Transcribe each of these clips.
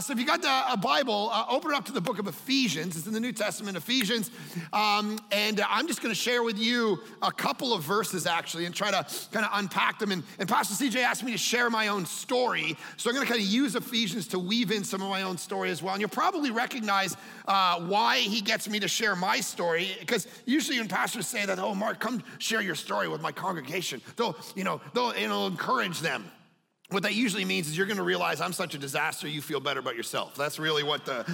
So if you got a Bible, open it up to the book of Ephesians. It's in the New Testament, Ephesians. And I'm just going to share with you a couple of verses, actually, and try to kind of unpack them. And Pastor CJ asked me to share my own story. So I'm going to kind of use Ephesians to weave in some of my own story as well. And you'll probably recognize why he gets me to share my story. Because usually when pastors say that, oh, Mark, come share your story with my congregation. It'll encourage them. What that usually means is you're going to realize I'm such a disaster, you feel better about yourself. That's really what the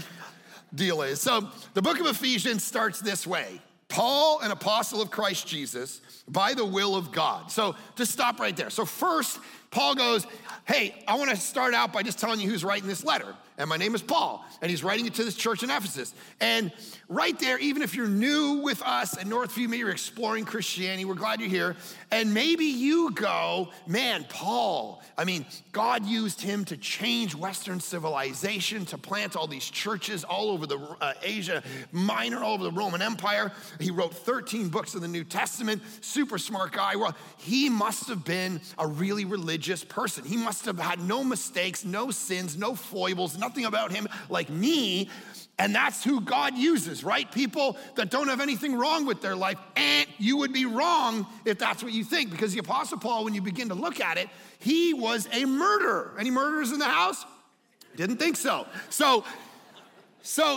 deal is. So the book of Ephesians starts this way. Paul, an apostle of Christ Jesus, by the will of God. So just stop right there. So first, Paul goes, hey, I want to start out by just telling you who's writing this letter. And my name is Paul, and he's writing it to this church in Ephesus. And right there, even if you're new with us at Northview, maybe you're exploring Christianity, we're glad you're here. And maybe you go, man, Paul, I mean, God used him to change Western civilization, to plant all these churches all over the Asia Minor, all over the Roman Empire. He wrote 13 books in the New Testament, super smart guy. Well, he must have been a really religious person. He must have had no mistakes, no sins, no foibles, nothing about him like me, and that's who God uses, right? People that don't have anything wrong with their life, and you would be wrong if that's what you think, because the Apostle Paul, when you begin to look at it, he was a murderer. Any murderers in the house? Didn't think so. So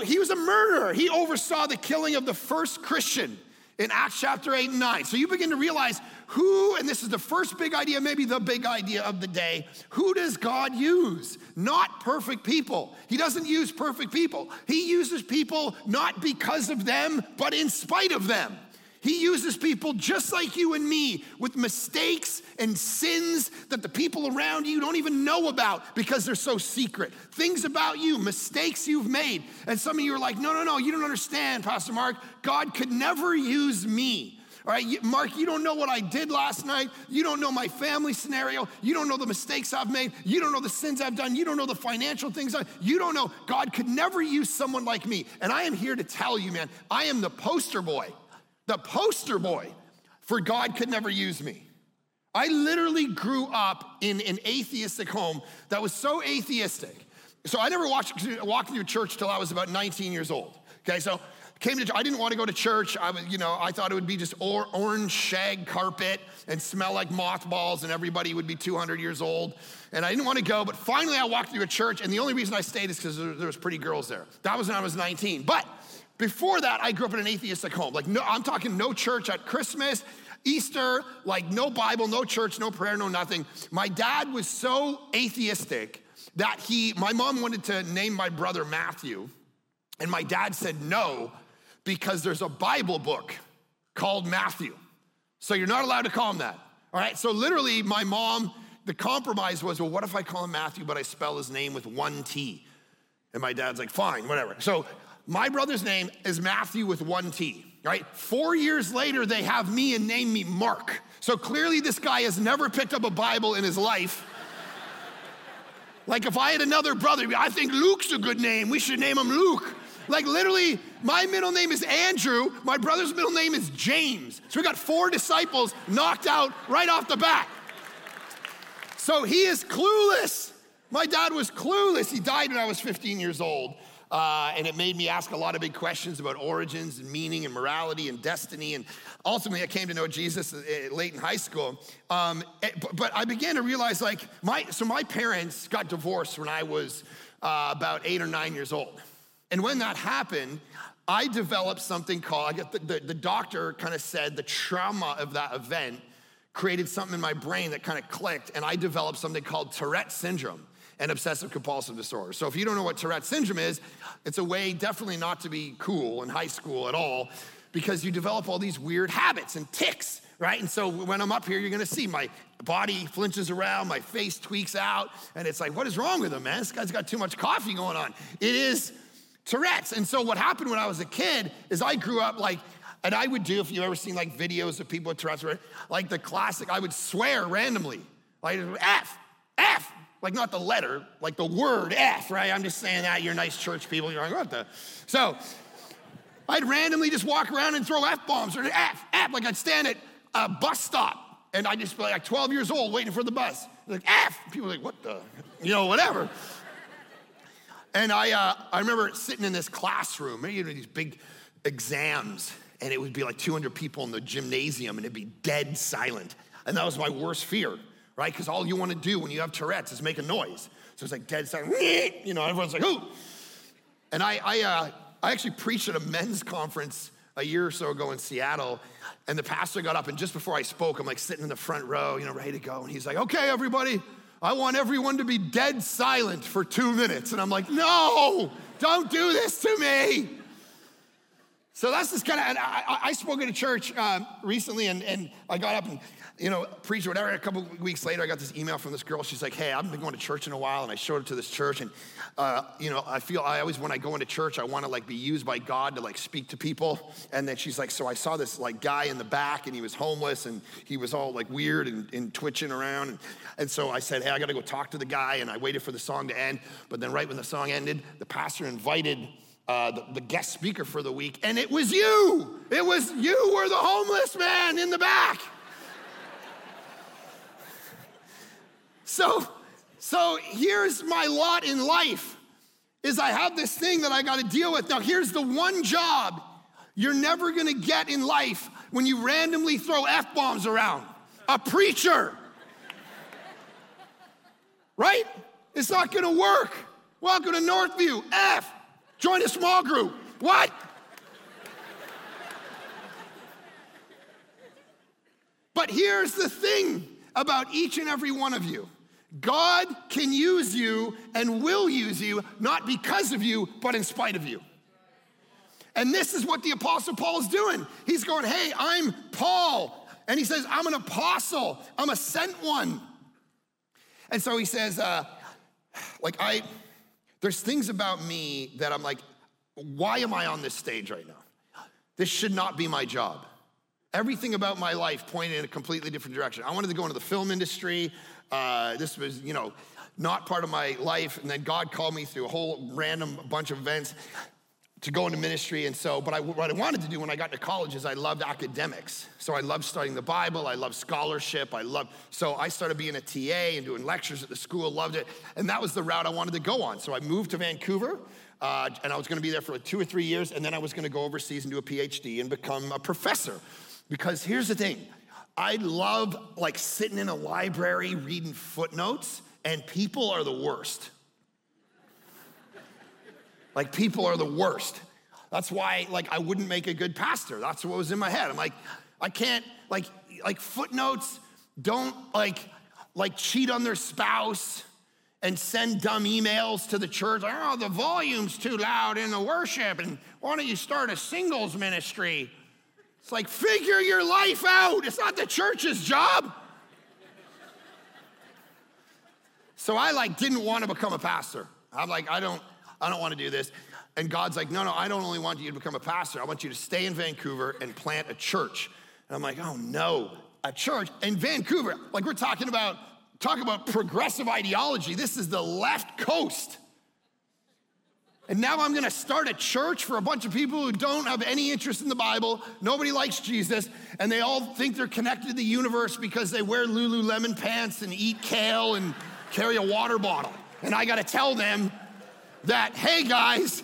he was a murderer. He oversaw the killing of the first Christian in Acts chapter 8 and 9. So you begin to realize who, and this is the first big idea, maybe the big idea of the day, who does God use? Not perfect people. He doesn't use perfect people. He uses people not because of them, but in spite of them. He uses people just like you and me with mistakes and sins that the people around you don't even know about because they're so secret. Things about you, mistakes you've made. And some of you are like, no, you don't understand, Pastor Mark. God could never use me. All right, Mark, you don't know what I did last night. You don't know my family scenario. You don't know the mistakes I've made. You don't know the sins I've done. You don't know the financial things I've done. You don't know. God could never use someone like me. And I am here to tell you, man, I am the poster boy for God could never use me. I literally grew up in an atheistic home that was so atheistic. So I never walked into church till I was about 19 years old. Okay, so... I didn't want to go to church. I thought it would be just orange shag carpet and smell like mothballs and everybody would be 200 years old. And I didn't want to go, but finally I walked through a church and the only reason I stayed is because there was pretty girls there. That was when I was 19. But before that, I grew up in an atheistic home. I'm talking no church at Christmas, Easter, no Bible, no church, no prayer, no nothing. My dad was so atheistic that my mom wanted to name my brother Matthew and my dad said no, because there's a Bible book called Matthew. So you're not allowed to call him that, all right? So literally my mom, the compromise was, well, what if I call him Matthew, but I spell his name with one T? And my dad's like, fine, whatever. So my brother's name is Matthew with one T, right? 4 years later, they have me and name me Mark. So clearly this guy has never picked up a Bible in his life. If I had another brother, I think Luke's a good name. We should name him Luke. Literally, my middle name is Andrew. My brother's middle name is James. So we got 4 disciples knocked out right off the bat. So he is clueless. My dad was clueless. He died when I was 15 years old. And it made me ask a lot of big questions about origins and meaning and morality and destiny. And ultimately, I came to know Jesus late in high school. But I began to realize, my parents got divorced when I was about 8 or 9 years old. And when that happened, I developed something called, the doctor kind of said the trauma of that event created something in my brain that kind of clicked, and I developed something called Tourette's Syndrome and obsessive compulsive disorder. So if you don't know what Tourette's Syndrome is, it's a way definitely not to be cool in high school at all because you develop all these weird habits and tics, right? And so when I'm up here, you're gonna see my body flinches around, my face tweaks out, and it's like, what is wrong with him, man? This guy's got too much coffee going on. It is Tourette's. And so what happened when I was a kid is I grew up and I would do, if you've ever seen videos of people with Tourette's, the classic, I would swear randomly, F, not the letter, the word F, right? I'm just saying that, you're nice church people, you're like, what the? So I'd randomly just walk around and throw F-bombs or F, I'd stand at a bus stop and I'd just be 12 years old waiting for the bus. F, people were like, what the, whatever. And I remember sitting in this classroom, you know, these big exams, and it would be like 200 people in the gymnasium, and it'd be dead silent. And that was my worst fear, right? Because all you want to do when you have Tourette's is make a noise. So it's like dead silent, you know, everyone's like, ooh. And I actually preached at a men's conference a year or so ago in Seattle, and the pastor got up, and just before I spoke, I'm like sitting in the front row, you know, ready to go. And he's like, okay, everybody, I want everyone to be dead silent for 2 minutes. And I'm like, no, don't do this to me. So that's this kind of, and I spoke at a church recently, and I got up and, you know, preached or whatever. A couple of weeks later, I got this email from this girl. She's like, hey, I haven't been going to church in a while, and I showed up to this church, and, you know, I feel I always, when I go into church, I want to, like, be used by God to, like, speak to people. And then she's like, so I saw this, like, guy in the back, and he was homeless, and he was all, like, weird and twitching around. And so I said, hey, I got to go talk to the guy, and I waited for the song to end. But then right when the song ended, the pastor invited the guest speaker for the week, and it was you. It was you were the homeless man in the back. So here's my lot in life, is I have this thing that I got to deal with. Now, here's the one job you're never going to get in life when you randomly throw F-bombs around. A preacher. Right? It's not going to work. Welcome to Northview. F. Join a small group. What? But here's the thing about each and every one of you. God can use you and will use you, not because of you, but in spite of you. And this is what the Apostle Paul is doing. He's going, hey, I'm Paul. And he says, I'm an apostle. I'm a sent one. And so he says, there's things about me that I'm like, why am I on this stage right now? This should not be my job. Everything about my life pointed in a completely different direction. I wanted to go into the film industry. This was, you know, not part of my life. And then God called me through a whole random bunch of events to go into ministry. And so, but what I wanted to do when I got into college is I loved academics. So I loved studying the Bible. I loved scholarship. So I started being a TA and doing lectures at the school, loved it. And that was the route I wanted to go on. So I moved to Vancouver, and I was gonna be there for like 2 or 3 years, and then I was gonna go overseas and do a PhD and become a professor. Because here's the thing, I love like sitting in a library reading footnotes, and people are the worst. Like, people are the worst. That's why, like, I wouldn't make a good pastor. That's what was in my head. I'm like, I can't, like footnotes don't, like cheat on their spouse and send dumb emails to the church. Oh, the volume's too loud in the worship, and why don't you start a singles ministry? It's like, figure your life out. It's not the church's job. So I, like, didn't want to become a pastor. I'm like, I don't want to do this. And God's like, no, I don't only want you to become a pastor. I want you to stay in Vancouver and plant a church. And I'm like, oh no, a church in Vancouver. Like, we're talking about progressive ideology. This is the left coast. And now I'm gonna start a church for a bunch of people who don't have any interest in the Bible. Nobody likes Jesus. And they all think they're connected to the universe because they wear Lululemon pants and eat kale and carry a water bottle. And I gotta tell them that, hey guys,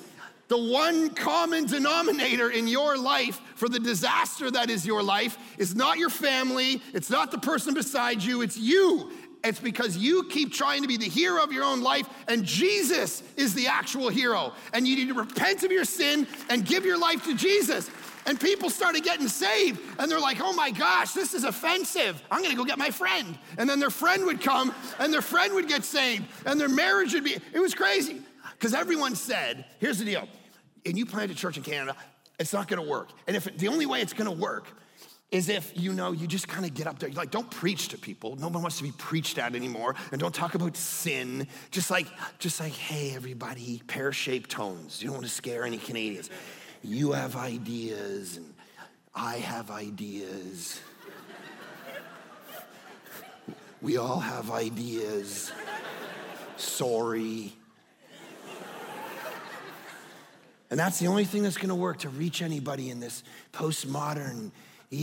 the one common denominator in your life for the disaster that is your life is not your family, it's not the person beside you, it's you. It's because you keep trying to be the hero of your own life, and Jesus is the actual hero. And you need to repent of your sin and give your life to Jesus. And people started getting saved, and they're like, oh my gosh, this is offensive. I'm gonna go get my friend. And then their friend would come, and their friend would get saved, and their marriage would be, it was crazy. Because everyone said, here's the deal, and you plant a church in Canada, it's not gonna work. And if the only way it's gonna work is if, you know, you just kind of get up there. Like, don't preach to people. No one wants to be preached at anymore. And don't talk about sin. Just like, hey, everybody, pear-shaped tones. You don't want to scare any Canadians. You have ideas, and I have ideas. We all have ideas. Sorry. And that's the only thing that's gonna work to reach anybody in this postmodern. And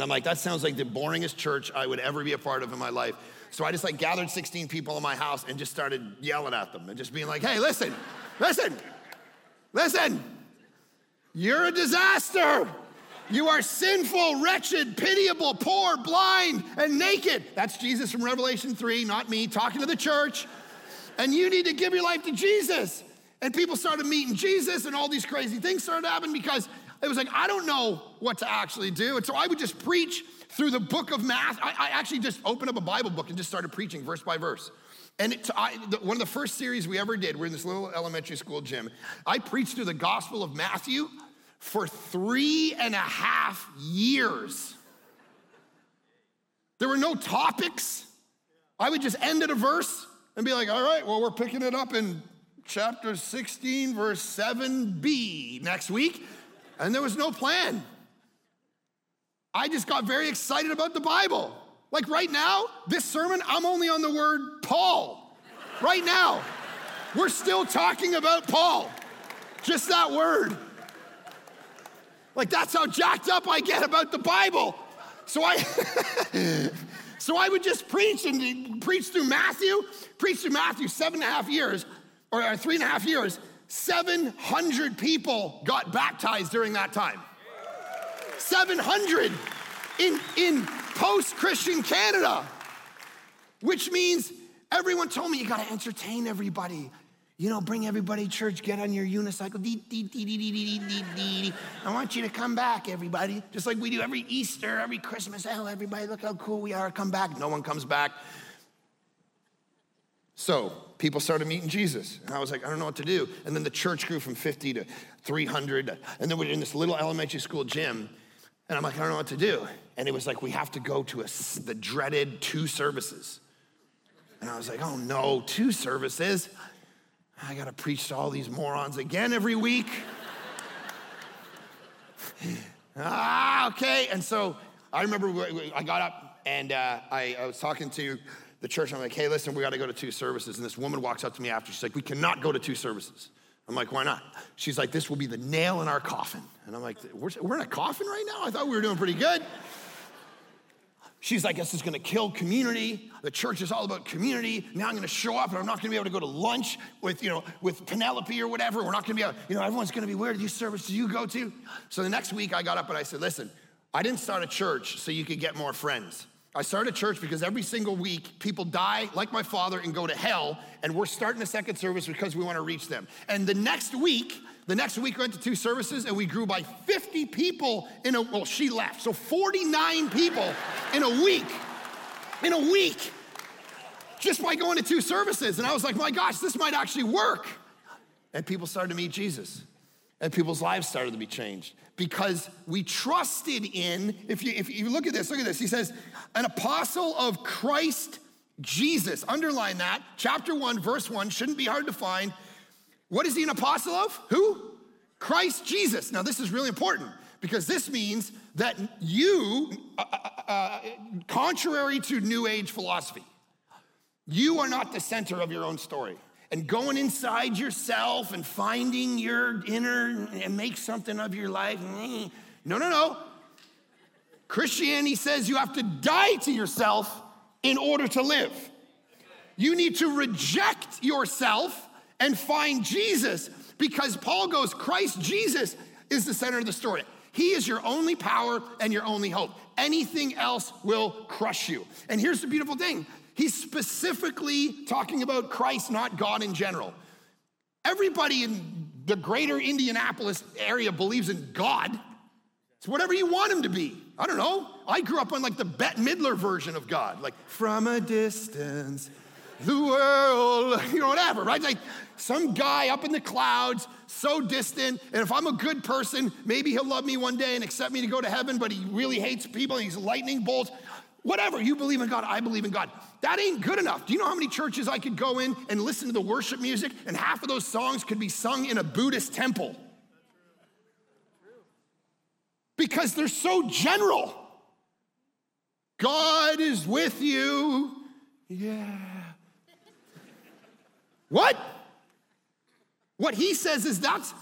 I'm like, that sounds like the boringest church I would ever be a part of in my life. So I just like gathered 16 people in my house and just started yelling at them and just being like, hey, listen, listen, you're a disaster. You are sinful, wretched, pitiable, poor, blind, and naked. That's Jesus from Revelation 3, not me, talking to the church. And you need to give your life to Jesus. And people started meeting Jesus and all these crazy things started happening because it was like, I don't know what to actually do. And so I would just preach through the book of Matthew. I actually just opened up a Bible book and just started preaching verse by verse. And one of the first series we ever did, we're in this little elementary school gym. I preached through the Gospel of Matthew for 3.5 years. There were no topics. I would just end at a verse and be like, all right, well, we're picking it up in chapter 16, verse 7b next week. And there was no plan. I just got very excited about the Bible. Like right now, this sermon, I'm only on the word Paul. Right now, we're still talking about Paul. Just that word. Like that's how jacked up I get about the Bible. So I would just preach and preach through Matthew 7.5 years, or 3.5 years. 700 people got baptized during that time. 700 in post-Christian Canada, which means everyone told me, you gotta entertain everybody. You know, bring everybody to church, get on your unicycle. I want you to come back, everybody. Just like we do every Easter, every Christmas. Oh, everybody, look how cool we are. Come back. No one comes back. So people started meeting Jesus. And I was like, I don't know what to do. And then the church grew from 50 to 300. And then we're in this little elementary school gym. And I'm like, I don't know what to do. And it was like, we have to go to the dreaded 2 services. And I was like, oh no, 2 services? I gotta preach to all these morons again every week. Okay. And so I remember I got up and I was talking to the church. I'm like, hey, listen, we gotta go to 2 services. And this woman walks up to me after. She's like, we cannot go to 2 services. I'm like, why not? She's like, this will be the nail in our coffin. And I'm like, we're in a coffin right now? I thought we were doing pretty good. She's like, this is gonna kill community. The church is all about community. Now I'm gonna show up and I'm not gonna be able to go to lunch with Penelope or whatever. We're not gonna be able, everyone's gonna be, where do you service do you go to? So the next week I got up and I said, listen, I didn't start a church so you could get more friends. I started a church because every single week people die like my father and go to hell, and we're starting a 2nd service because we want to reach them. And the next week we went to 2 services and we grew by 50 people she left. So 49 people in a week, just by going to 2 services. And I was like, my gosh, this might actually work. And people started to meet Jesus. And people's lives started to be changed because we trusted in, if you look at this. He says, an apostle of Christ Jesus. Underline that. Chapter 1, verse 1, shouldn't be hard to find. What is he an apostle of? Who? Christ Jesus. Now, this is really important because this means that you, contrary to New Age philosophy, you are not the center of your own story. And going inside yourself and finding your inner and make something of your life. No. Christianity says you have to die to yourself in order to live. You need to reject yourself and find Jesus, because Paul goes, Christ Jesus is the center of the story. He is your only power and your only hope. Anything else will crush you. And here's the beautiful thing. He's specifically talking about Christ, not God in general. Everybody in the greater Indianapolis area believes in God. It's whatever you want him to be. I don't know. I grew up on like the Bette Midler version of God. Like, from a distance, the world, whatever, right? Like some guy up in the clouds, so distant, and if I'm a good person, maybe he'll love me one day and accept me to go to heaven, but he really hates people and he's lightning bolt. Whatever, you believe in God, I believe in God. That ain't good enough. Do you know how many churches I could go in and listen to the worship music, and half of those songs could be sung in a Buddhist temple? Because they're so general. God is with you. Yeah. What? What he says is that's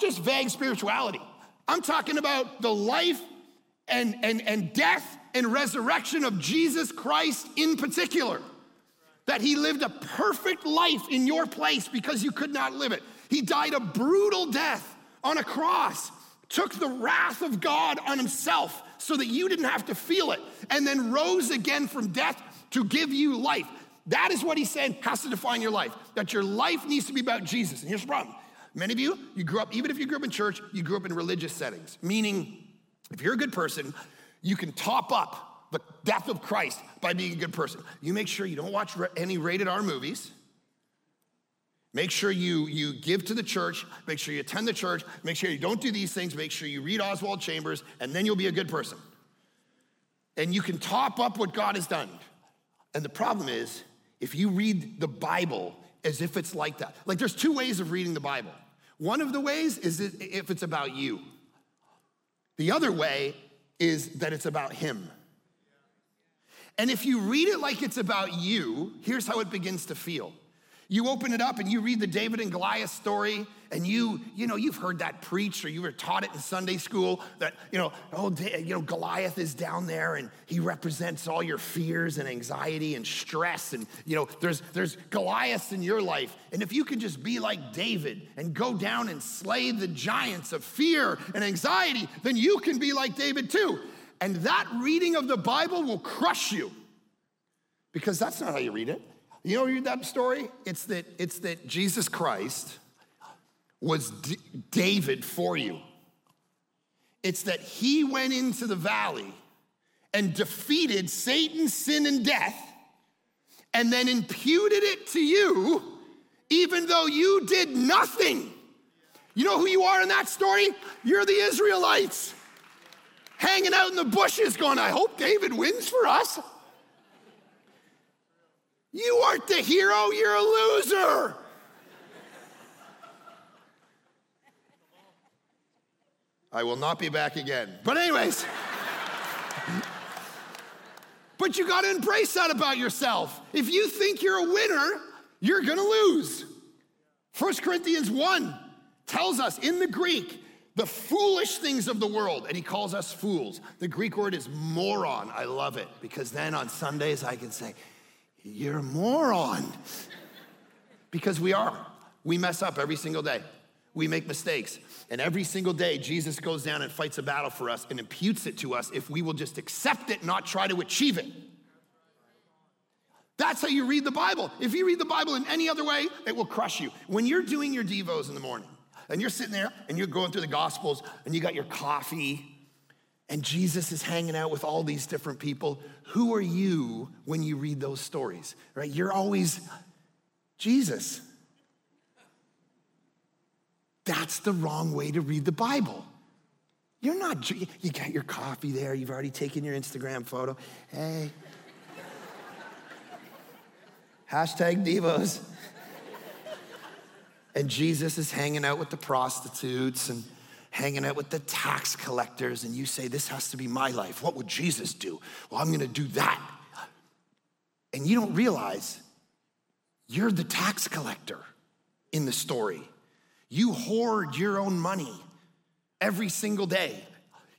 just vague spirituality. I'm talking about the life and death and resurrection of Jesus Christ in particular. That he lived a perfect life in your place because you could not live it. He died a brutal death on a cross, took the wrath of God on himself so that you didn't have to feel it, and then rose again from death to give you life. That is what he said has to define your life, that your life needs to be about Jesus. And here's the problem. Many of you, you grew up, even if you grew up in church, you grew up in religious settings, meaning if you're a good person, you can top up the death of Christ by being a good person. You make sure you don't watch any rated R movies. Make sure you give to the church. Make sure you attend the church. Make sure you don't do these things. Make sure you read Oswald Chambers, and then you'll be a good person. And you can top up what God has done. And the problem is, if you read the Bible as if it's like that. Like, there's two ways of reading the Bible. One of the ways is if it's about you. The other way is that it's about him. And if you read it like it's about you, here's how it begins to feel. You open it up and you read the David and Goliath story, and you've heard that preached, or you were taught it in Sunday school that, Goliath is down there and he represents all your fears and anxiety and stress, and there's Goliaths in your life. And if you could just be like David and go down and slay the giants of fear and anxiety, then you can be like David too. And that reading of the Bible will crush you, because that's not how you read it. You know, read that story? It's that Jesus Christ was David for you. It's that he went into the valley and defeated Satan, sin, and death, and then imputed it to you, even though you did nothing. You know who you are in that story? You're the Israelites. Hanging out in the bushes going, I hope David wins for us. You aren't the hero, you're a loser. I will not be back again. But anyways. But you gotta embrace that about yourself. If you think you're a winner, you're gonna lose. 1 Corinthians 1 tells us in the Greek, the foolish things of the world, and he calls us fools. The Greek word is moron. I love it, because then on Sundays I can say, you're a moron. Because we are. We mess up every single day. We make mistakes. And every single day, Jesus goes down and fights a battle for us and imputes it to us if we will just accept it, not try to achieve it. That's how you read the Bible. If you read the Bible in any other way, it will crush you. When you're doing your devos in the morning, and you're sitting there and you're going through the Gospels and you got your coffee and Jesus is hanging out with all these different people. Who are you when you read those stories, right? You're always Jesus. That's the wrong way to read the Bible. You're not, you got your coffee there. You've already taken your Instagram photo. Hey. #Devos. And Jesus is hanging out with the prostitutes and hanging out with the tax collectors, and you say, this has to be my life. What would Jesus do? Well, I'm gonna do that. And you don't realize you're the tax collector in the story. You hoard your own money every single day.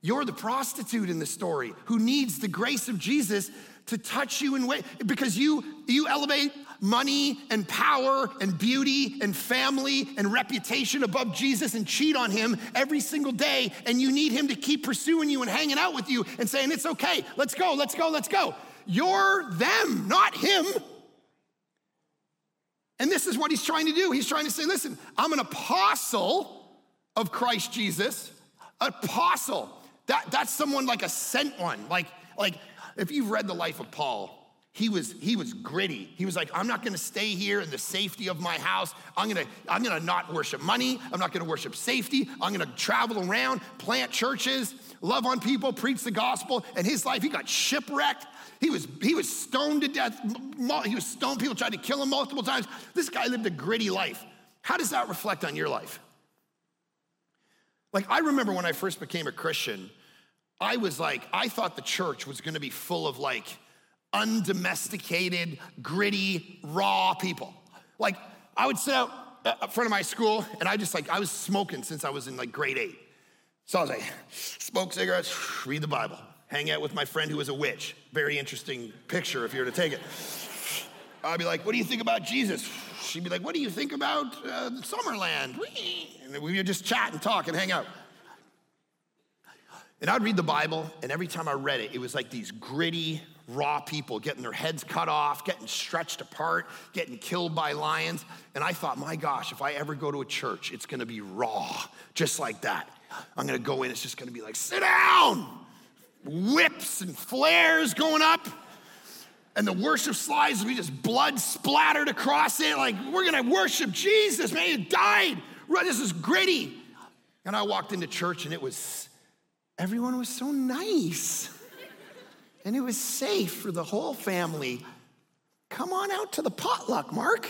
You're the prostitute in the story who needs the grace of Jesus to touch you in ways, because you elevate money and power and beauty and family and reputation above Jesus and cheat on him every single day, and you need him to keep pursuing you and hanging out with you and saying, it's okay, let's go, let's go, let's go. You're them, not him. And this is what he's trying to do. He's trying to say, listen, I'm an apostle of Christ Jesus. Apostle. That's someone like a sent one. Like if you've read the life of Paul, he was gritty. He was like, I'm not gonna stay here in the safety of my house. I'm gonna not worship money. I'm not gonna worship safety. I'm gonna travel around, plant churches, love on people, preach the gospel. And his life, he got shipwrecked. He was stoned to death. He was stoned. People tried to kill him multiple times. This guy lived a gritty life. How does that reflect on your life? Like, I remember when I first became a Christian, I was like, I thought the church was gonna be full of like undomesticated, gritty, raw people. Like, I would sit out in front of my school and I was smoking since I was in like grade 8. So I was like, smoke cigarettes, read the Bible. hang out with my friend who was a witch. Very interesting picture if you were to take it. I'd be like, what do you think about Jesus? She'd be like, what do you think about Summerland? And we would just chat and talk and hang out. And I'd read the Bible, and every time I read it, it was like these gritty, raw people getting their heads cut off, getting stretched apart, getting killed by lions. And I thought, my gosh, if I ever go to a church, it's gonna be raw, just like that. I'm gonna go in, it's just gonna be like, sit down! Whips and flares going up. And the worship slides will be just blood splattered across it. Like, we're gonna worship Jesus, man, he died. This is gritty. And I walked into church, and it was... everyone was so nice, and it was safe for the whole family. Come on out to the potluck, Mark.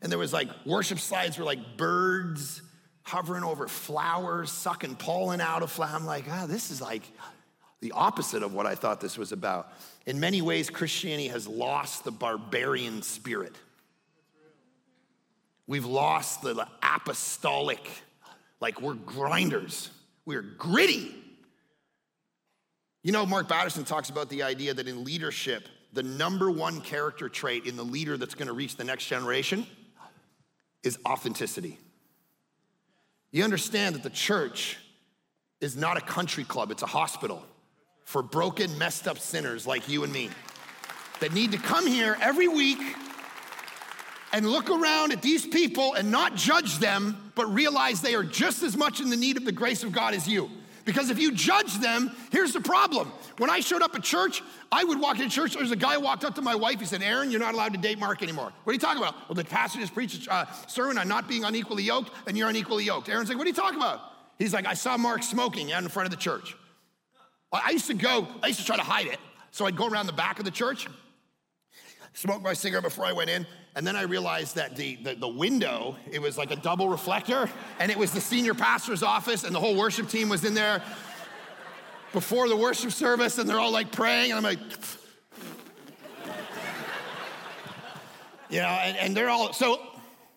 And there was like worship slides were like birds hovering over flowers, sucking pollen out of flowers. I'm like, this is like the opposite of what I thought this was about. In many ways, Christianity has lost the barbarian spirit. We've lost the apostolic, like we're grinders. We're gritty. You know, Mark Batterson talks about the idea that in leadership, the number one character trait in the leader that's gonna reach the next generation is authenticity. You understand that the church is not a country club, it's a hospital for broken, messed up sinners like you and me that need to come here every week and look around at these people and not judge them, but realize they are just as much in the need of the grace of God as you. Because if you judge them, here's the problem. When I showed up at church, I would walk into church, there's a guy who walked up to my wife, he said, Aaron, you're not allowed to date Mark anymore. What are you talking about? Well, the pastor just preached a sermon on not being unequally yoked, and you're unequally yoked. Aaron's like, what are you talking about? He's like, I saw Mark smoking out in front of the church. Well, I used to try to hide it. So I'd go around the back of the church, smoked my cigarette before I went in, and then I realized that the window, it was like a double reflector, and it was the senior pastor's office, and the whole worship team was in there before the worship service, and they're all like praying, and I'm like, you know, and they're all, so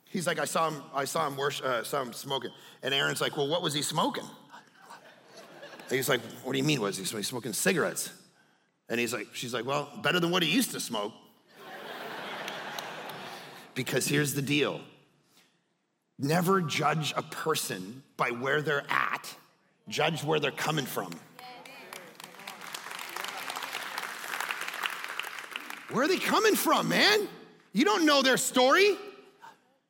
he's like, I saw him smoking, and Aaron's like, well, what was he smoking? And he's like, what do you mean, what was he smoking? He's smoking cigarettes. And she's like, well, better than what he used to smoke. Because here's the deal. Never judge a person by where they're at. Judge where they're coming from. Where are they coming from, man? You don't know their story.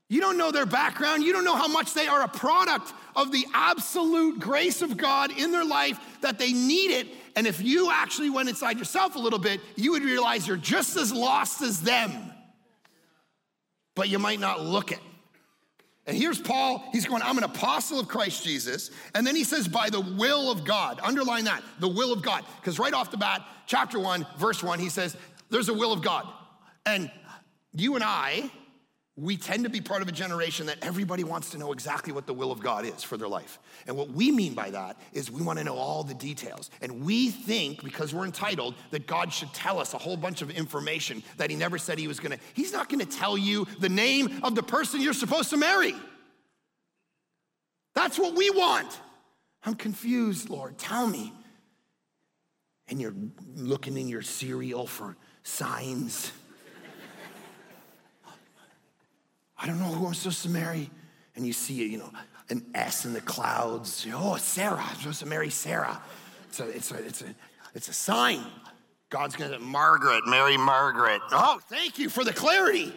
You don't know their background. You don't know how much they are a product of the absolute grace of God in their life, that they need it. And if you actually went inside yourself a little bit, you would realize you're just as lost as them. But you might not look it. And here's Paul, he's going, I'm an apostle of Christ Jesus. And then he says, by the will of God. Underline that, the will of God. Because right off the bat, chapter 1, verse 1, he says, there's a will of God. And you and I, we tend to be part of a generation that everybody wants to know exactly what the will of God is for their life. And what we mean by that is we want to know all the details. And we think, because we're entitled, that God should tell us a whole bunch of information that he never said he was going to. He's not going to tell you the name of the person you're supposed to marry. That's what we want. I'm confused, Lord. Tell me. And you're looking in your cereal for signs. I don't know who I'm supposed to marry. And you see, you know, an S in the clouds. Oh, Sarah, I'm supposed to marry Sarah. It's a sign. God's gonna say, Margaret, marry Margaret. Oh, thank you for the clarity.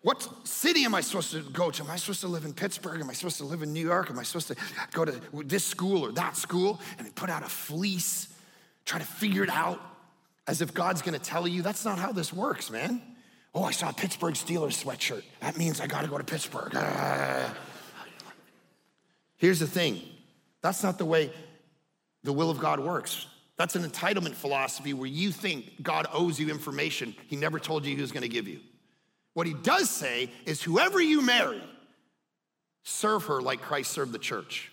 What city am I supposed to go to? Am I supposed to live in Pittsburgh? Am I supposed to live in New York? Am I supposed to go to this school or that school? And they put out a fleece, try to figure it out as if God's gonna tell you. That's not how this works, man. Oh, I saw a Pittsburgh Steelers sweatshirt. That means I gotta go to Pittsburgh. Here's the thing. That's not the way the will of God works. That's an entitlement philosophy where you think God owes you information he never told you he was gonna give you. What he does say is whoever you marry, serve her like Christ served the church.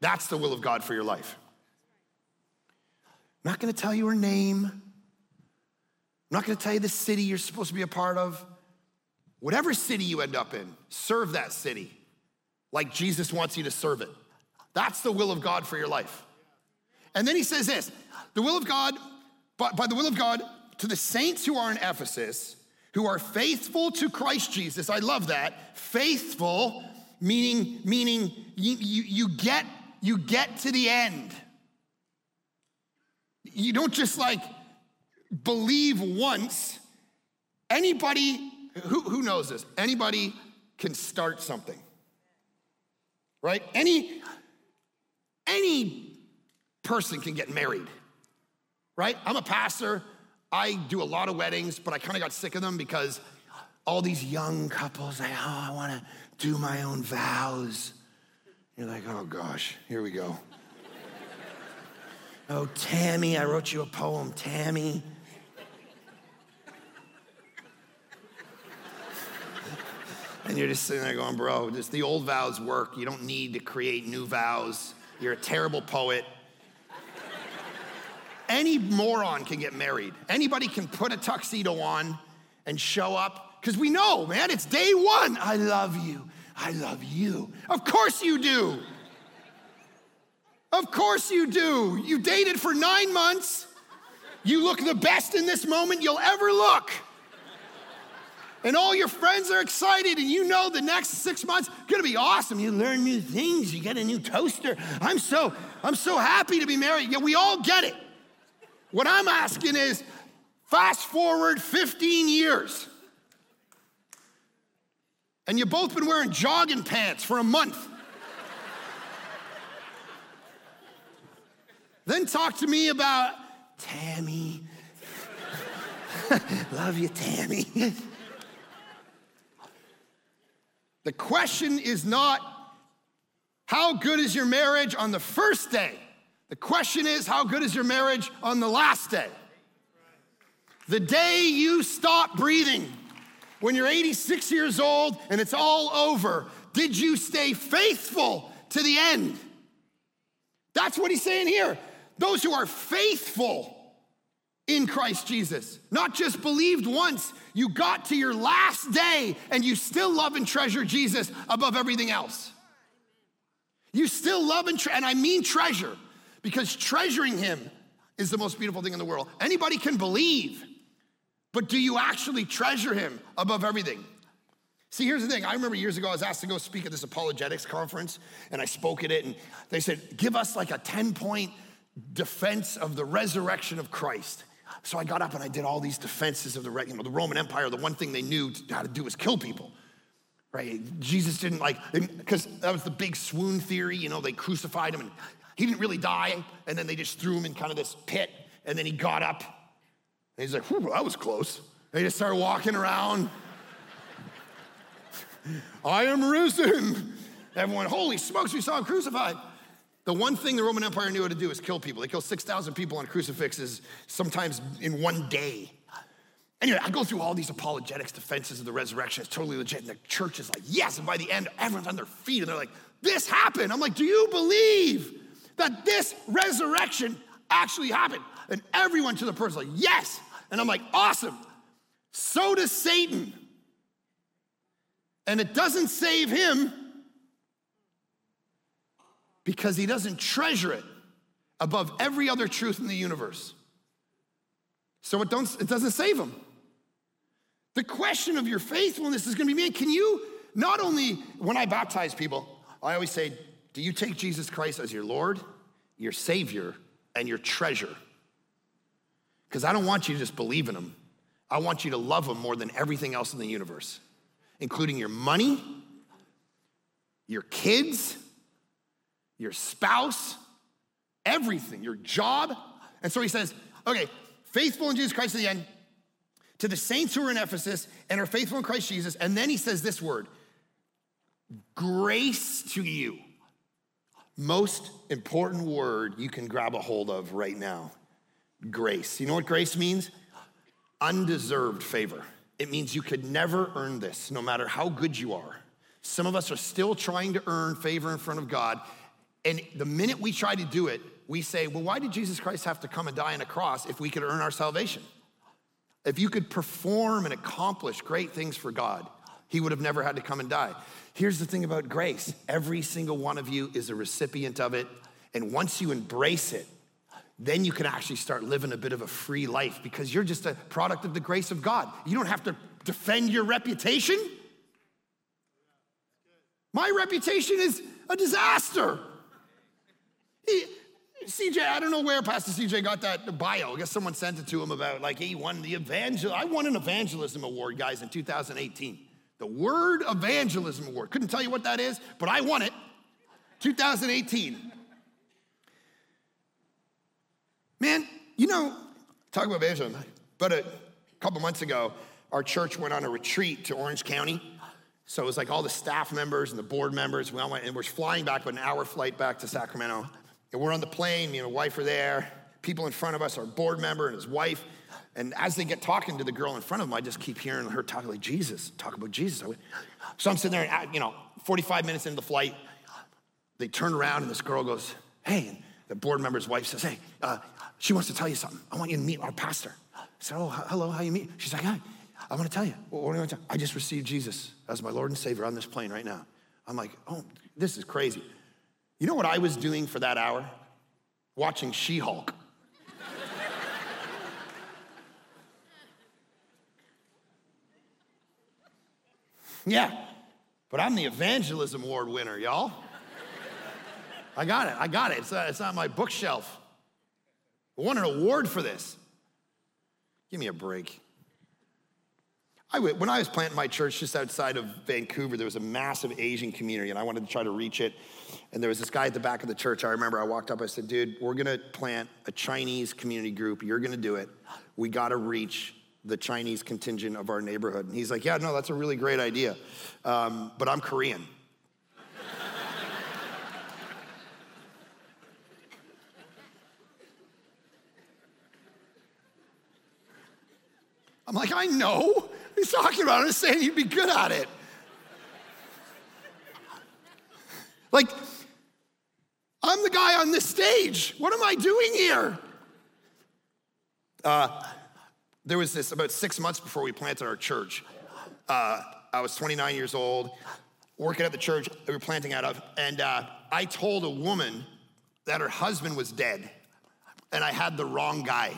That's the will of God for your life. I'm not gonna tell you her name. I'm not gonna tell you the city you're supposed to be a part of. Whatever city you end up in, serve that city like Jesus wants you to serve it. That's the will of God for your life. And then he says this, the will of God, by the will of God, to the saints who are in Ephesus, who are faithful to Christ Jesus. I love that. Faithful, meaning you get to the end. You don't just like believe once. Anybody, who knows this? Anybody can start something, right? Any person can get married, right? I'm a pastor. I do a lot of weddings, but I kind of got sick of them because all these young couples, like, oh, I want to do my own vows. You're like, oh gosh, here we go. Oh, Tammy, I wrote you a poem, Tammy. And you're just sitting there going, bro, just the old vows work. You don't need to create new vows. You're a terrible poet. Any moron can get married. Anybody can put a tuxedo on and show up. Because we know, man, it's day one. I love you. I love you. Of course you do. Of course you do. You dated for 9 months. You look the best in this moment you'll ever look. And all your friends are excited, and you know the next 6 months gonna be awesome. You learn new things, you get a new toaster. I'm so happy to be married. Yeah, we all get it. What I'm asking is, fast forward 15 years, and you've both been wearing jogging pants for a month. Then talk to me about Tammy. Love you, Tammy. The question is not how good is your marriage on the first day. The question is how good is your marriage on the last day. The day you stop breathing, when you're 86 years old and it's all over, did you stay faithful to the end? That's what he's saying here. Those who are faithful in Christ Jesus, not just believed once, you got to your last day and you still love and treasure Jesus above everything else. You still love and I mean treasure, because treasuring him is the most beautiful thing in the world. Anybody can believe, but do you actually treasure him above everything? See, here's the thing. I remember years ago I was asked to go speak at this apologetics conference, and I spoke at it, and they said, give us like a 10-point defense of the resurrection of Christ. So I got up and I did all these defenses of the Roman Empire. The one thing they knew how to do was kill people, right? Jesus didn't because that was the big swoon theory. You know, they crucified him and he didn't really die. And then they just threw him in kind of this pit. And then he got up and he's like, whew, that was close. And he just started walking around. I am risen. Everyone, holy smokes, we saw him crucified. The one thing the Roman Empire knew how to do is kill people. They killed 6,000 people on crucifixes, sometimes in one day. Anyway, I go through all these apologetics defenses of the resurrection. It's totally legit. And the church is like, yes. And by the end, everyone's on their feet. And they're like, this happened. I'm like, do you believe that this resurrection actually happened? And everyone to the person is like, yes. And I'm like, awesome. So does Satan. And it doesn't save him, because he doesn't treasure it above every other truth in the universe. So it doesn't save him. The question of your faithfulness is gonna be, man, can you not only, when I baptize people, I always say, do you take Jesus Christ as your Lord, your Savior, and your treasure? Because I don't want you to just believe in him. I want you to love him more than everything else in the universe, including your money, your kids, your spouse, everything, your job. And so he says, okay, faithful in Jesus Christ to the end, to the saints who are in Ephesus and are faithful in Christ Jesus. And then he says this word, grace to you. Most important word you can grab a hold of right now, grace. You know what grace means? Undeserved favor. It means you could never earn this, no matter how good you are. Some of us are still trying to earn favor in front of God. And the minute we try to do it, we say, well, why did Jesus Christ have to come and die on a cross if we could earn our salvation? If you could perform and accomplish great things for God, he would have never had to come and die. Here's the thing about grace. Every single one of you is a recipient of it. And once you embrace it, then you can actually start living a bit of a free life because you're just a product of the grace of God. You don't have to defend your reputation. My reputation is a disaster. CJ, I don't know where Pastor CJ got that bio. I guess someone sent it to him about like he won the I won an evangelism award, guys, in 2018. The Word Evangelism Award. Couldn't tell you what that is, but I won it. 2018. Man, you know, talk about evangelism. But a couple months ago, our church went on a retreat to Orange County. So it was like all the staff members and the board members. We all went, and we're flying back, but an hour flight back to Sacramento. And we're on the plane, me and my wife are there. People in front of us, our board member and his wife. And as they get talking to the girl in front of them, I just keep hearing her talk like Jesus, talk about Jesus. So I'm sitting there, and 45 minutes into the flight, they turn around and this girl goes, hey, and the board member's wife says, hey, she wants to tell you something. I want you to meet our pastor. I said, oh, hello, how you meet? She's like, hey, I want to tell you. What do you want to tell? I just received Jesus as my Lord and Savior on this plane right now. I'm like, oh, this is crazy. You know what I was doing for that hour? Watching She-Hulk. Yeah, but I'm the Evangelism Award winner, y'all. I got it. It's on my bookshelf. I won an award for this. Give me a break. When I was planting my church just outside of Vancouver, there was a massive Asian community, and I wanted to try to reach it. And there was this guy at the back of the church. I remember I walked up. I said, dude, we're going to plant a Chinese community group. You're going to do it. We got to reach the Chinese contingent of our neighborhood. And he's like, yeah, no, that's a really great idea. But I'm Korean. I'm like, I know what he's talking about. I'm just saying you'd be good at it. Like, I'm the guy on this stage. What am I doing here? There was this, about 6 months before we planted our church. I was 29 years old, working at the church we were planting out of, and I told a woman that her husband was dead, and I had the wrong guy.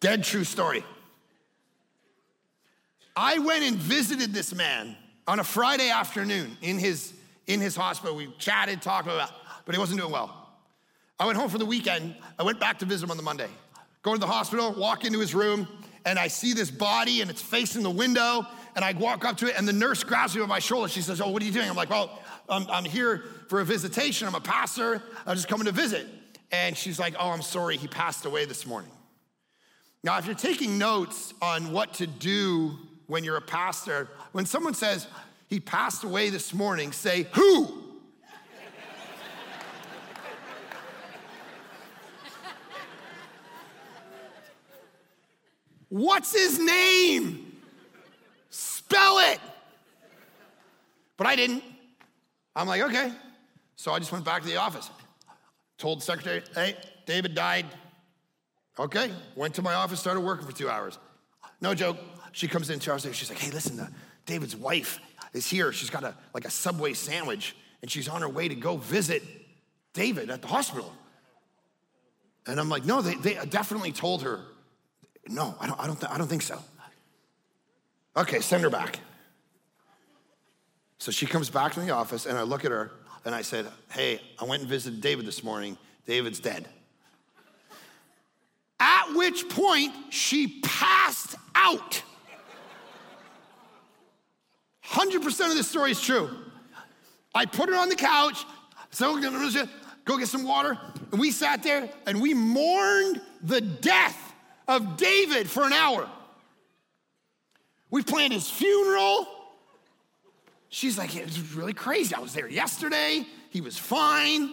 Dead true story. I went and visited this man on a Friday afternoon in his hospital. We chatted, talked about it, but he wasn't doing well. I went home for the weekend. I went back to visit him on the Monday. Go to the hospital, walk into his room, and I see this body and it's facing the window, and I walk up to it, and the nurse grabs me by my shoulder. She says, oh, what are you doing? I'm like, well, I'm here for a visitation. I'm a pastor. I'm just coming to visit. And she's like, oh, I'm sorry. He passed away this morning. Now, if you're taking notes on what to do when you're a pastor, when someone says, he passed away this morning, say, who? What's his name? Spell it. But I didn't. I'm like, okay. So I just went back to the office. Told the secretary, hey, David died. Okay, went to my office, started working for 2 hours. No joke, she comes in 2 hours later, she's like, hey, listen, David's wife is here. She's got a Subway sandwich, and she's on her way to go visit David at the hospital. And I'm like, no, they definitely told her, no, I don't think so. Okay, send her back. So she comes back from the office, and I look at her, and I said, hey, I went and visited David this morning. David's dead. At which point, she passed out. 100% of this story is true. I put her on the couch, so go get some water, and we sat there, and we mourned the death of David for an hour. We planned his funeral. She's like, it's really crazy. I was there yesterday. He was fine.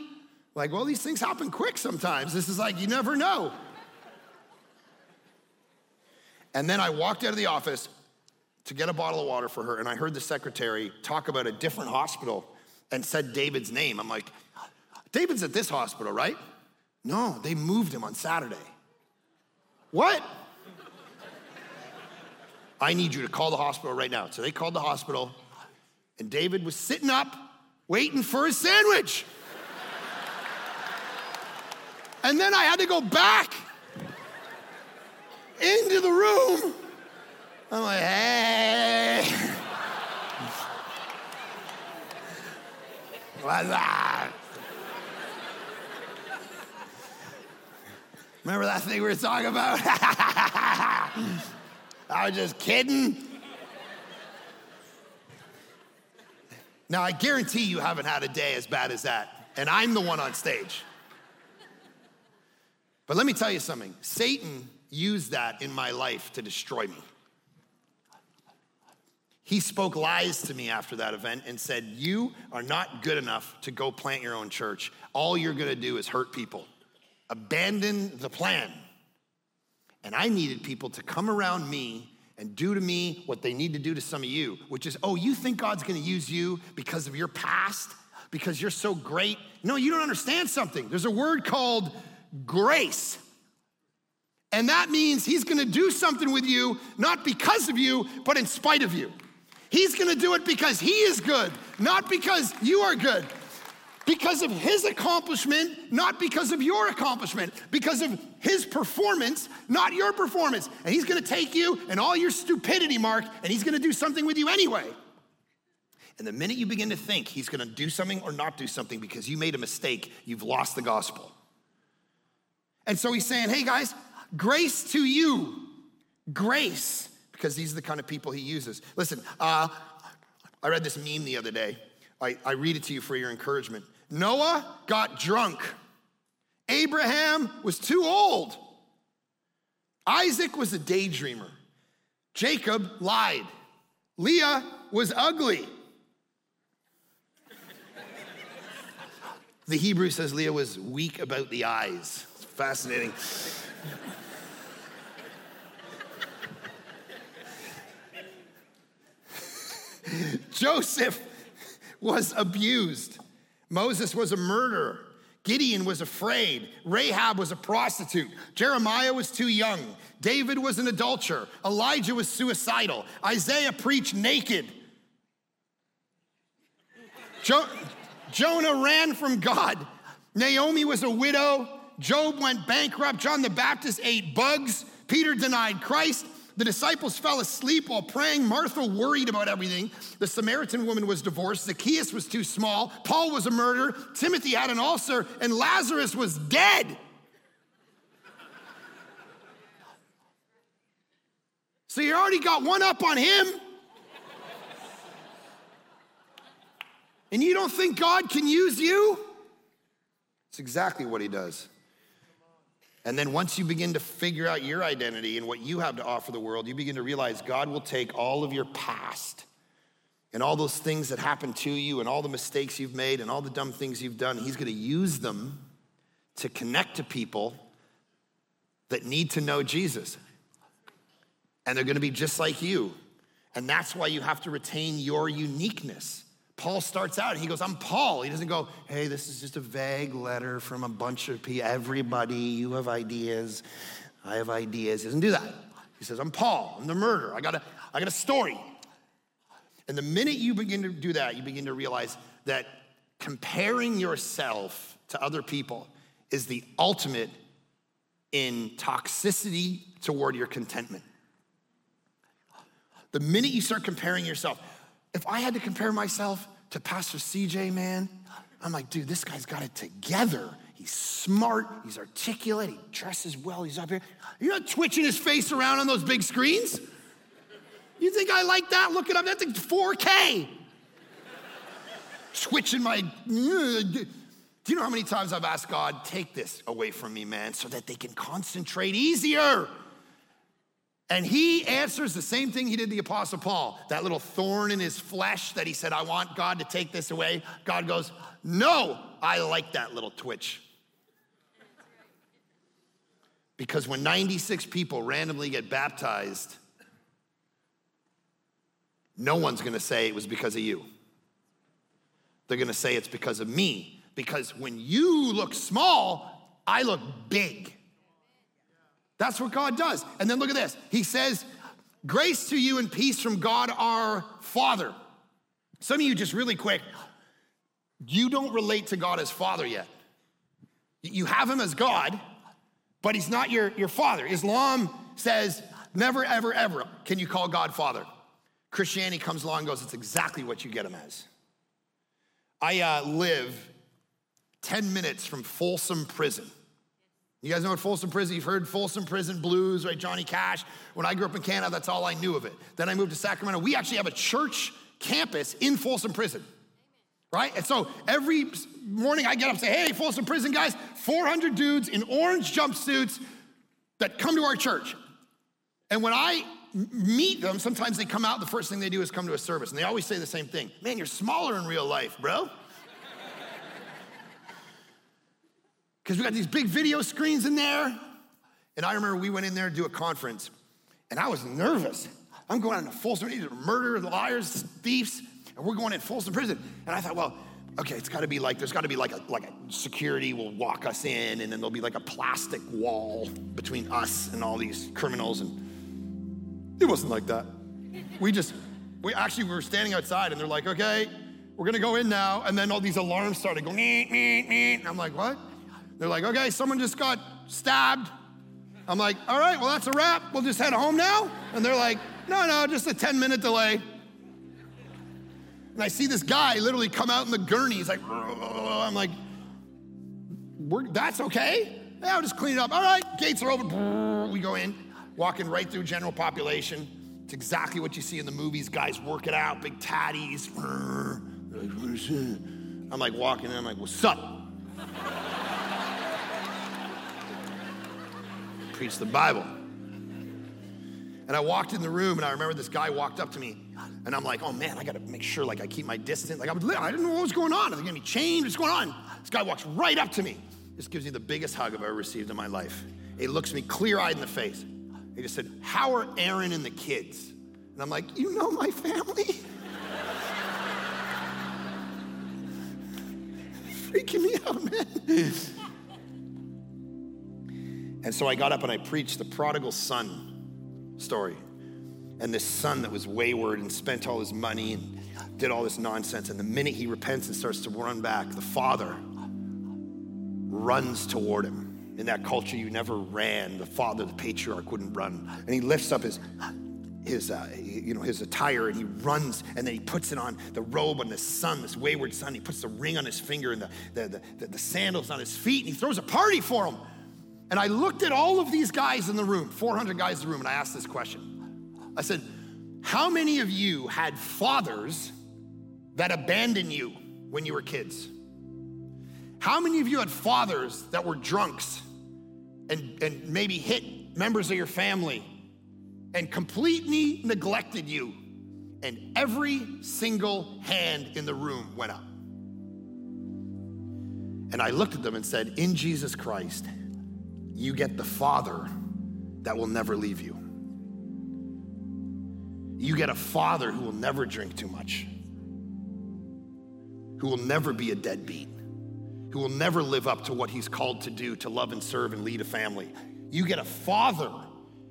Like, well, these things happen quick sometimes. This is like, you never know. And then I walked out of the office to get a bottle of water for her, and I heard the secretary talk about a different hospital and said David's name. I'm like, David's at this hospital, right? No, they moved him on Saturday. What? I need you to call the hospital right now. So they called the hospital, and David was sitting up waiting for his sandwich. And then I had to go back into the room. I'm like, hey. What's up? Remember that thing we were talking about? I was just kidding. Now, I guarantee you haven't had a day as bad as that. And I'm the one on stage. But let me tell you something. Satan used that in my life to destroy me. He spoke lies to me after that event and said, you are not good enough to go plant your own church. All you're going to do is hurt people. Abandon the plan. And I needed people to come around me and do to me what they need to do to some of you, which is, oh, you think God's going to use you because of your past, because you're so great? No, you don't understand something. There's a word called grace. And that means he's going to do something with you, not because of you, but in spite of you. He's going to do it because he is good, not because you are good. Because of his accomplishment, not because of your accomplishment. Because of his performance, not your performance. And he's going to take you and all your stupidity, Mark, and he's going to do something with you anyway. And the minute you begin to think he's going to do something or not do something because you made a mistake, you've lost the gospel. And so he's saying, hey guys, grace to you. Grace. Because these are the kind of people he uses. Listen, I read this meme the other day. I read it to you for your encouragement. Noah got drunk. Abraham was too old. Isaac was a daydreamer. Jacob lied. Leah was ugly. The Hebrew says Leah was weak about the eyes. It's fascinating. Joseph was abused. Moses was a murderer. Gideon was afraid. Rahab was a prostitute. Jeremiah was too young. David was an adulterer. Elijah was suicidal. Isaiah preached naked. Jonah ran from God. Naomi was a widow. Job went bankrupt. John the Baptist ate bugs. Peter denied Christ. The disciples fell asleep while praying. Martha worried about everything. The Samaritan woman was divorced. Zacchaeus was too small. Paul was a murderer. Timothy had an ulcer. And Lazarus was dead. So you already got one up on him. And you don't think God can use you? It's exactly what he does. And then once you begin to figure out your identity and what you have to offer the world, you begin to realize God will take all of your past and all those things that happened to you and all the mistakes you've made and all the dumb things you've done. He's going to use them to connect to people that need to know Jesus. And they're going to be just like you. And that's why you have to retain your uniqueness. Paul starts out and he goes, I'm Paul. He doesn't go, hey, this is just a vague letter from a bunch of people. Everybody, you have ideas. I have ideas. He doesn't do that. He says, I'm Paul. I'm the murderer. I got a story. And the minute you begin to do that, you begin to realize that comparing yourself to other people is the ultimate in toxicity toward your contentment. The minute you start comparing yourself, if I had to compare myself to Pastor CJ, man, I'm like, dude, this guy's got it together. He's smart, he's articulate, he dresses well, he's up here. You're not twitching his face around on those big screens. You think I like that? Look it up, that's like 4K. Switching my, do you know how many times I've asked God, take this away from me, man, so that they can concentrate easier? And he answers the same thing he did the Apostle Paul, that little thorn in his flesh that he said, I want God to take this away. God goes, no, I like that little twitch. Because when 96 people randomly get baptized, no one's going to say it was because of you. They're going to say it's because of me. Because when you look small, I look big. That's what God does. And then look at this. He says, grace to you and peace from God our Father. Some of you, just really quick, you don't relate to God as Father yet. You have him as God, but he's not your father. Islam says, never, ever, ever can you call God Father. Christianity comes along and goes, it's exactly what you get him as. I live 10 minutes from Folsom Prison. You guys know what Folsom Prison, you've heard Folsom Prison Blues, right? Johnny Cash. When I grew up in Canada, that's all I knew of it. Then I moved to Sacramento. We actually have a church campus in Folsom Prison, right? And so every morning I get up and say, hey, Folsom Prison guys, 400 dudes in orange jumpsuits that come to our church. And when I meet them, sometimes they come out, the first thing they do is come to a service. And they always say the same thing. Man, you're smaller in real life, bro. Because we got these big video screens in there. And I remember we went in there to do a conference, and I was nervous. I'm going into Folsom, these are murder, liars, thieves, and we're going in Folsom Prison. And I thought, well, okay, it's gotta be like, there's gotta be like a security will walk us in, and then there'll be like a plastic wall between us and all these criminals. And it wasn't like that. We were standing outside, and they're like, okay, we're gonna go in now. And then all these alarms started going, and I'm like, what? They're like, okay, someone just got stabbed. I'm like, all right, well, that's a wrap. We'll just head home now. And they're like, no, just a 10-minute delay. And I see this guy literally come out in the gurney. He's like, I'm like, that's okay? Yeah, I'll just clean it up. All right, gates are open. We go in, walking right through general population. It's exactly what you see in the movies. Guys work it out, big tatties. I'm like walking in, I'm like, what's up? Preach the Bible. And I walked in the room, and I remember this guy walked up to me, and I'm like, oh man, I gotta make sure like I keep my distance. Like I didn't know what was going on. Is it gonna be chained? What's going on? This guy walks right up to me. This gives me the biggest hug I've ever received in my life. He looks me clear-eyed in the face. He just said, how are Aaron and the kids? And I'm like, you know my family? Freaking me out, man. And so I got up and I preached the prodigal son story. And this son that was wayward and spent all his money and did all this nonsense. And the minute he repents and starts to run back, the father runs toward him. In that culture, you never ran. The father, the patriarch, wouldn't run. And he lifts up his attire, and he runs, and then he puts it on, the robe on the son, this wayward son. He puts the ring on his finger and the sandals on his feet, and he throws a party for him. And I looked at all of these guys in the room, 400 guys in the room, and I asked this question. I said, how many of you had fathers that abandoned you when you were kids? How many of you had fathers that were drunks and maybe hit members of your family and completely neglected you? And every single hand in the room went up. And I looked at them and said, in Jesus Christ, you get the father that will never leave you. You get a father who will never drink too much, who will never be a deadbeat, who will never live up to what he's called to do, to love and serve and lead a family. You get a father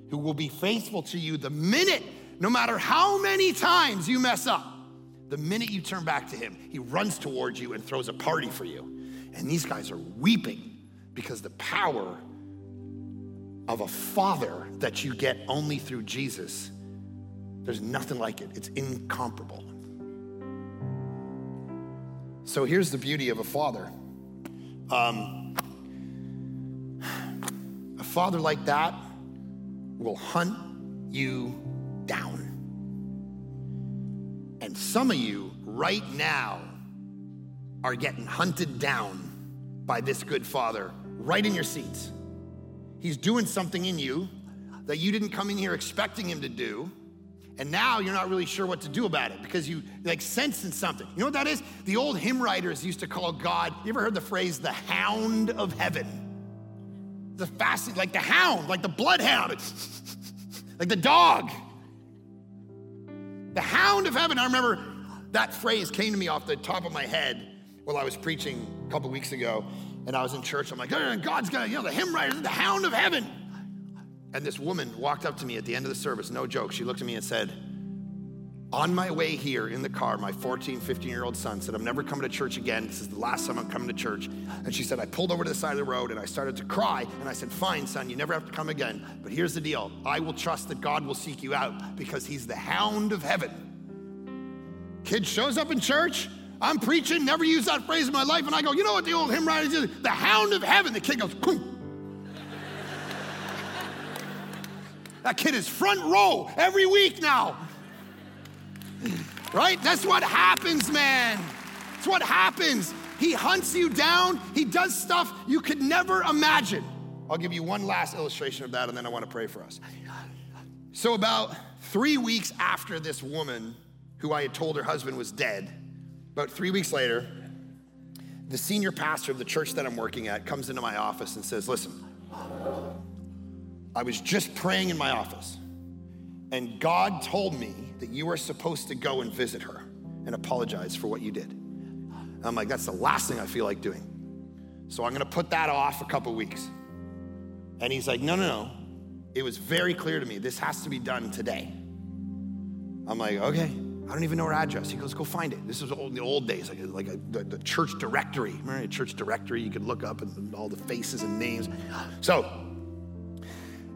who will be faithful to you the minute, no matter how many times you mess up, the minute you turn back to him, he runs towards you and throws a party for you. And these guys are weeping because the power of a father that you get only through Jesus, there's nothing like it. It's incomparable. So here's the beauty of a father. A father like that will hunt you down. And some of you right now are getting hunted down by this good father right in your seats. He's doing something in you that you didn't come in here expecting him to do, and now you're not really sure what to do about it because you like sensing something. You know what that is? The old hymn writers used to call God, you ever heard the phrase, the hound of heaven? The fascinating, like the hound, like the bloodhound, like the dog. The hound of heaven. I remember that phrase came to me off the top of my head while I was preaching a couple weeks ago. And I was in church, I'm like, oh, God's gonna, the hymn writer, the hound of heaven. And this woman walked up to me at the end of the service, no joke. She looked at me and said, On my way here in the car, my 14, 15-year-old son said, "I'm never coming to church again. This is the last time I'm coming to church." And she said, "I pulled over to the side of the road and I started to cry. And I said, 'Fine, son, you never have to come again. But here's the deal. I will trust that God will seek you out because he's the hound of heaven.'" Kid shows up in church. I'm preaching, never used that phrase in my life. And I go, "You know what the old hymn writer says? The hound of heaven." The kid goes, "Poof." That kid is front row every week now. Right? That's what happens, man. That's what happens. He hunts you down. He does stuff you could never imagine. I'll give you one last illustration of that, and then I want to pray for us. So about 3 weeks after this woman, who I had told her husband was dead, about 3 weeks later, the senior pastor of the church that I'm working at comes into my office and says, "Listen, I was just praying in my office, and God told me that you are supposed to go and visit her and apologize for what you did." And I'm like, "That's the last thing I feel like doing. So I'm going to put that off a couple weeks." And he's like, No. It was very clear to me. This has to be done today." I'm like, "Okay. I don't even know her address." He goes, "Go find it." This was in the old days, like the church directory. Remember a church directory? You could look up and all the faces and names. So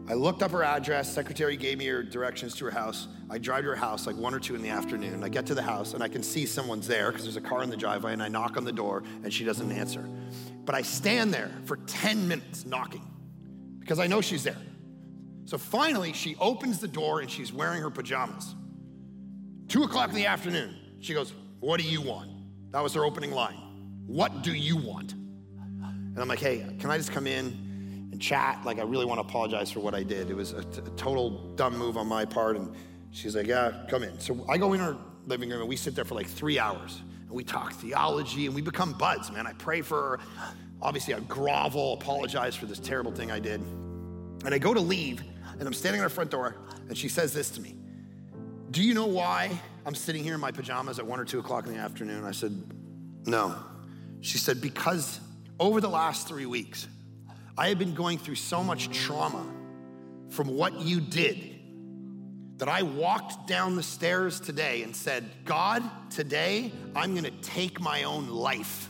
I looked up her address. Secretary gave me her directions to her house. I drive to her house like 1 or 2 in the afternoon. I get to the house and I can see someone's there because there's a car in the driveway, and I knock on the door and she doesn't answer. But I stand there for 10 minutes knocking because I know she's there. So finally she opens the door and she's wearing her pajamas. 2 o'clock in the afternoon, she goes, "What do you want?" That was her opening line. "What do you want?" And I'm like, "Hey, can I just come in and chat? Like, I really want to apologize for what I did. It was a total dumb move on my part." And she's like, "Yeah, come in." So I go in her living room and we sit there for like 3 hours and we talk theology and we become buds, man. I pray for her. Obviously I grovel, apologize for this terrible thing I did. And I go to leave and I'm standing at her front door and she says this to me, "Do you know why I'm sitting here in my pajamas at 1 or 2 o'clock in the afternoon?" I said, "No." She said, "Because over the last 3 weeks, I have been going through so much trauma from what you did that I walked down the stairs today and said, 'God, today I'm gonna take my own life.'"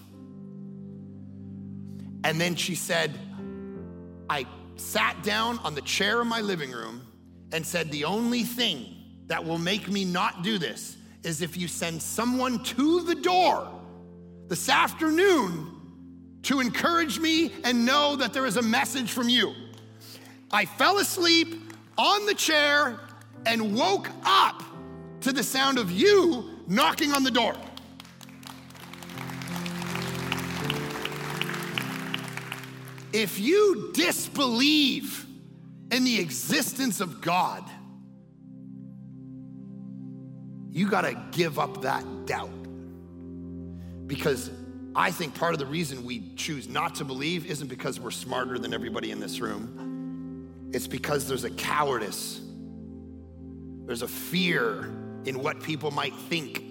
And then she said, "I sat down on the chair in my living room and said, 'The only thing that will make me not do this is if you send someone to the door this afternoon to encourage me and know that there is a message from you.' I fell asleep on the chair and woke up to the sound of you knocking on the door." If you disbelieve in the existence of God, you gotta give up that doubt, because I think part of the reason we choose not to believe isn't because we're smarter than everybody in this room. It's because there's a cowardice. There's a fear in what people might think.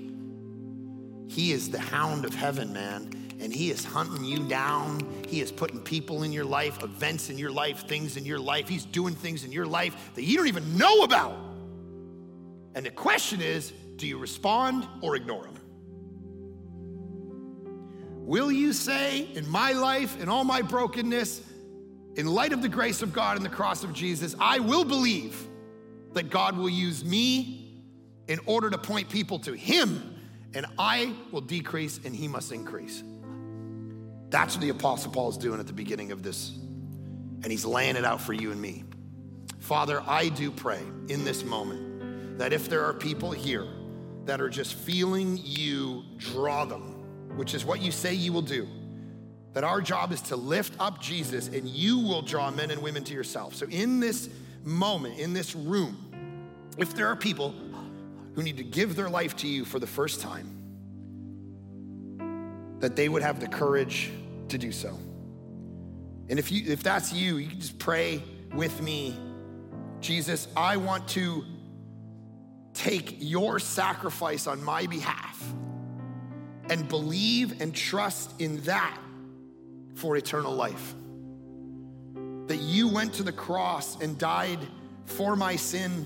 He is the hound of heaven, man, and he is hunting you down. He is putting people in your life, events in your life, things in your life. He's doing things in your life that you don't even know about. And the question is, do you respond or ignore him? Will you say, "In my life, in all my brokenness, in light of the grace of God and the cross of Jesus, I will believe that God will use me in order to point people to him, and I will decrease and he must increase"? That's what the Apostle Paul is doing at the beginning of this, and he's laying it out for you and me. Father, I do pray in this moment that if there are people here that are just feeling you draw them, which is what you say you will do, that our job is to lift up Jesus and you will draw men and women to yourself. So in this moment, in this room, if there are people who need to give their life to you for the first time, that they would have the courage to do so. And if that's you, you can just pray with me. Jesus, I want to take your sacrifice on my behalf and believe and trust in that for eternal life. That you went to the cross and died for my sin,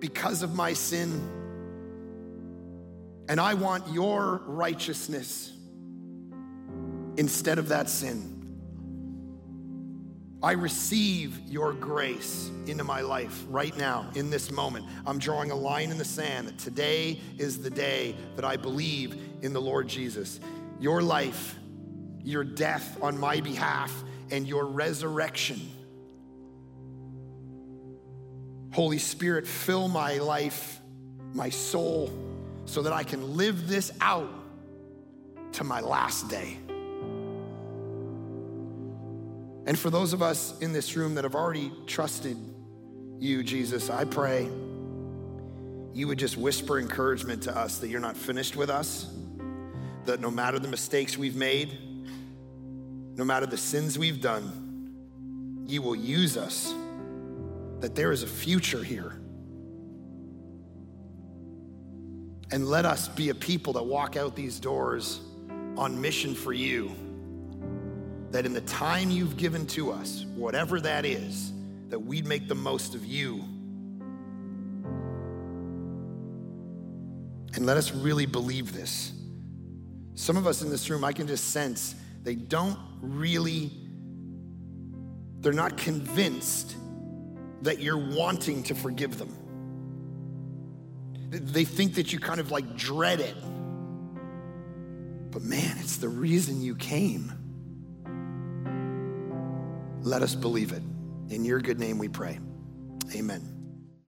because of my sin, And I want your righteousness instead of that sin. I receive your grace into my life right now, in this moment. I'm drawing a line in the sand that today is the day that I believe in the Lord Jesus. Your life, your death on my behalf, and your resurrection. Holy Spirit, fill my life, my soul, so that I can live this out to my last day. And for those of us in this room that have already trusted you, Jesus, I pray you would just whisper encouragement to us that you're not finished with us, that no matter the mistakes we've made, no matter the sins we've done, you will use us, that there is a future here. And let us be a people that walk out these doors on mission for you, that in the time you've given to us, whatever that is, that we'd make the most of you. And let us really believe this. Some of us in this room, I can just sense they don't really, they're not convinced that you're wanting to forgive them. They think that you kind of like dread it. But man, it's the reason you came. Let us believe it. In your good name we pray. Amen.